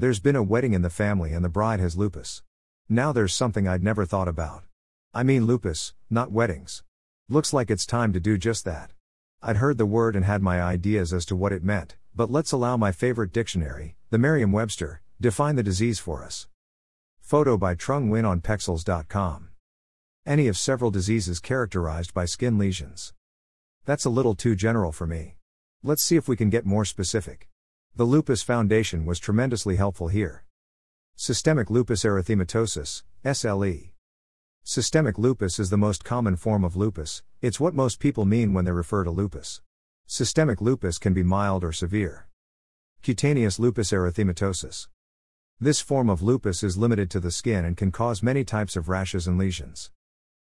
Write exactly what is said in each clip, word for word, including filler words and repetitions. There's been a wedding in the family and the bride has lupus. Now there's something I'd never thought about. I mean lupus, not weddings. Looks like it's time to do just that. I'd heard the word and had my ideas as to what it meant, but let's allow my favorite dictionary, the Merriam-Webster, define the disease for us. Photo by Trung Nguyen on pexels dot com. Any of several diseases characterized by skin lesions. That's a little too general for me. Let's see if we can get more specific. The Lupus Foundation was tremendously helpful here. Systemic lupus erythematosus, S L E. Systemic lupus is the most common form of lupus, it's what most people mean when they refer to lupus. Systemic lupus can be mild or severe. Cutaneous lupus erythematosus. This form of lupus is limited to the skin and can cause many types of rashes and lesions.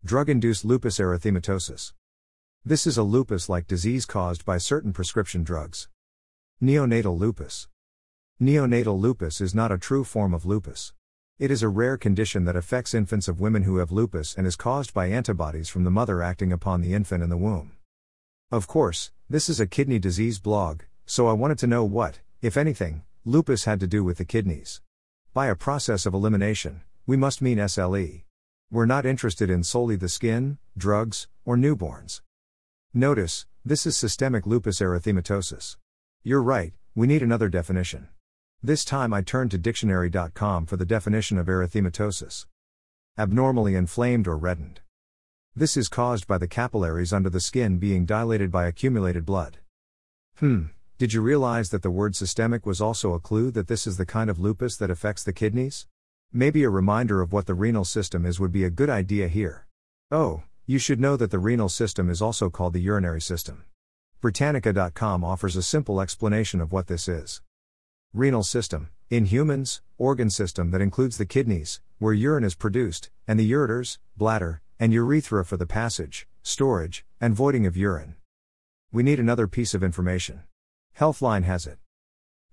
Drug-induced lupus erythematosus. This is a lupus-like disease caused by certain prescription drugs. Neonatal lupus. Neonatal lupus is not a true form of lupus. It is a rare condition that affects infants of women who have lupus and is caused by antibodies from the mother acting upon the infant in the womb. Of course, this is a kidney disease blog, so I wanted to know what, if anything, lupus had to do with the kidneys. By a process of elimination, we must mean S L E. We're not interested in solely the skin, drugs, or newborns. Notice, this is systemic lupus erythematosus. You're right, we need another definition. This time I turned to dictionary dot com for the definition of erythematosus. Abnormally inflamed or reddened. This is caused by the capillaries under the skin being dilated by accumulated blood. Hmm, did you realize that the word systemic was also a clue that this is the kind of lupus that affects the kidneys? Maybe a reminder of what the renal system is would be a good idea here. Oh, you should know that the renal system is also called the urinary system. Britannica dot com offers a simple explanation of what this is. Renal system, in humans, organ system that includes the kidneys, where urine is produced, and the ureters, bladder, and urethra for the passage, storage, and voiding of urine. We need another piece of information. Healthline has it.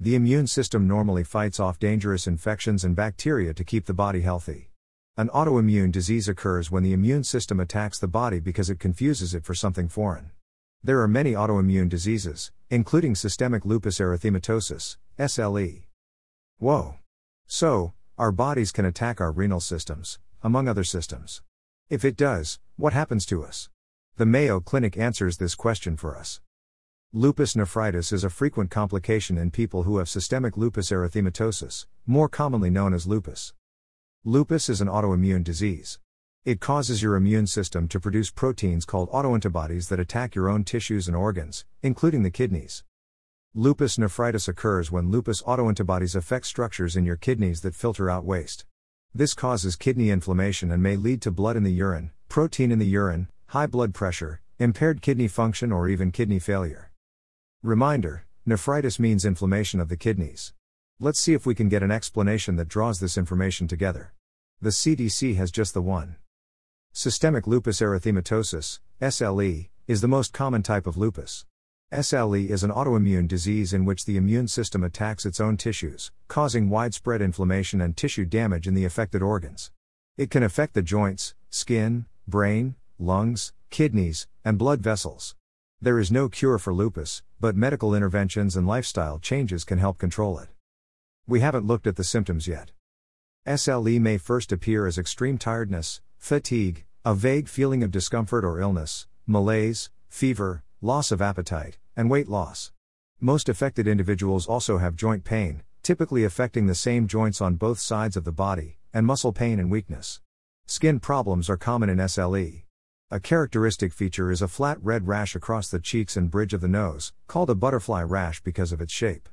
The immune system normally fights off dangerous infections and bacteria to keep the body healthy. An autoimmune disease occurs when the immune system attacks the body because it confuses it for something foreign. There are many autoimmune diseases, including systemic lupus erythematosus, S L E. Whoa! So, our bodies can attack our renal systems, among other systems. If it does, what happens to us? The Mayo Clinic answers this question for us. Lupus nephritis is a frequent complication in people who have systemic lupus erythematosus, more commonly known as lupus. Lupus is an autoimmune disease. It causes your immune system to produce proteins called autoantibodies that attack your own tissues and organs, including the kidneys. Lupus nephritis occurs when lupus autoantibodies affect structures in your kidneys that filter out waste. This causes kidney inflammation and may lead to blood in the urine, protein in the urine, high blood pressure, impaired kidney function, or even kidney failure. Reminder, nephritis means inflammation of the kidneys. Let's see if we can get an explanation that draws this information together. The C D C has just the one. Systemic lupus erythematosus, S L E, is the most common type of lupus. S L E is an autoimmune disease in which the immune system attacks its own tissues, causing widespread inflammation and tissue damage in the affected organs. It can affect the joints, skin, brain, lungs, kidneys, and blood vessels. There is no cure for lupus, but medical interventions and lifestyle changes can help control it. We haven't looked at the symptoms yet. S L E may first appear as extreme tiredness, fatigue, a vague feeling of discomfort or illness, malaise, fever, loss of appetite, and weight loss. Most affected individuals also have joint pain, typically affecting the same joints on both sides of the body, and muscle pain and weakness. Skin problems are common in S L E. A characteristic feature is a flat red rash across the cheeks and bridge of the nose, called a butterfly rash because of its shape.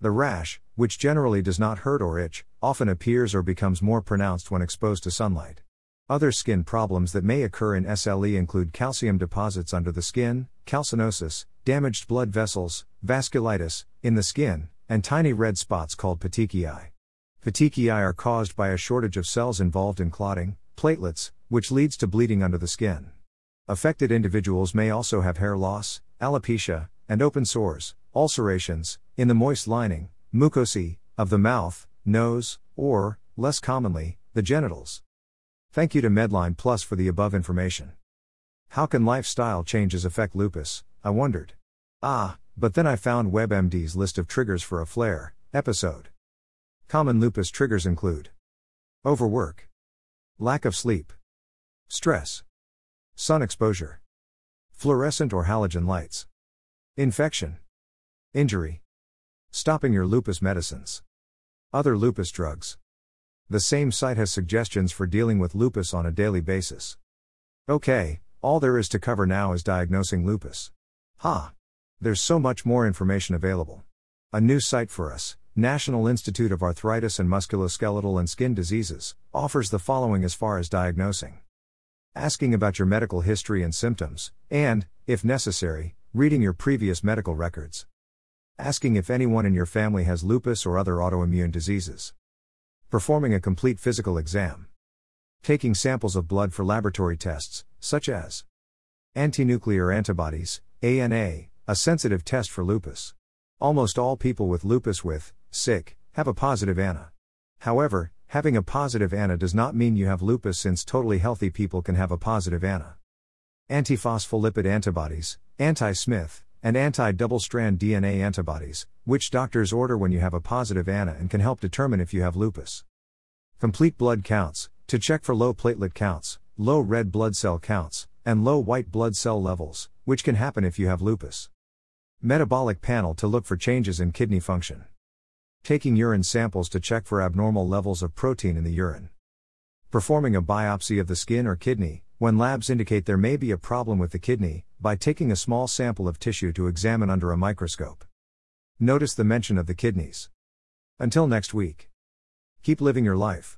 The rash, which generally does not hurt or itch, often appears or becomes more pronounced when exposed to sunlight. Other skin problems that may occur in S L E include calcium deposits under the skin, calcinosis, damaged blood vessels, vasculitis, in the skin, and tiny red spots called petechiae. Petechiae are caused by a shortage of cells involved in clotting, platelets, which leads to bleeding under the skin. Affected individuals may also have hair loss, alopecia, and open sores, ulcerations, in the moist lining, mucosae, of the mouth, nose, or, less commonly, the genitals. Thank you to Medline Plus for the above information. How can lifestyle changes affect lupus, I wondered. Ah, but then I found WebMD's list of triggers for a flare, episode. Common lupus triggers include overwork, lack of sleep, stress, sun exposure, fluorescent or halogen lights, infection, injury, stopping your lupus medicines, other lupus drugs. The same site has suggestions for dealing with lupus on a daily basis. Okay, all there is to cover now is diagnosing lupus. Ha! Huh. There's so much more information available. A new site for us, National Institute of Arthritis and Musculoskeletal and Skin Diseases, offers the following as far as diagnosing: asking about your medical history and symptoms, and, if necessary, reading your previous medical records. Asking if anyone in your family has lupus or other autoimmune diseases. Performing a complete physical exam. Taking samples of blood for laboratory tests, such as antinuclear antibodies, A N A, a sensitive test for lupus. Almost all people with lupus with, sick, have a positive A N A. However, having a positive A N A does not mean you have lupus, since totally healthy people can have a positive A N A. Antiphospholipid antibodies, anti-Smith, and anti-double-strand D N A antibodies, which doctors order when you have a positive A N A and can help determine if you have lupus. Complete blood counts, to check for low platelet counts, low red blood cell counts, and low white blood cell levels, which can happen if you have lupus. Metabolic panel to look for changes in kidney function. Taking urine samples to check for abnormal levels of protein in the urine. Performing a biopsy of the skin or kidney, when labs indicate there may be a problem with the kidney, by taking a small sample of tissue to examine under a microscope. Notice the mention of the kidneys. Until next week. Keep living your life.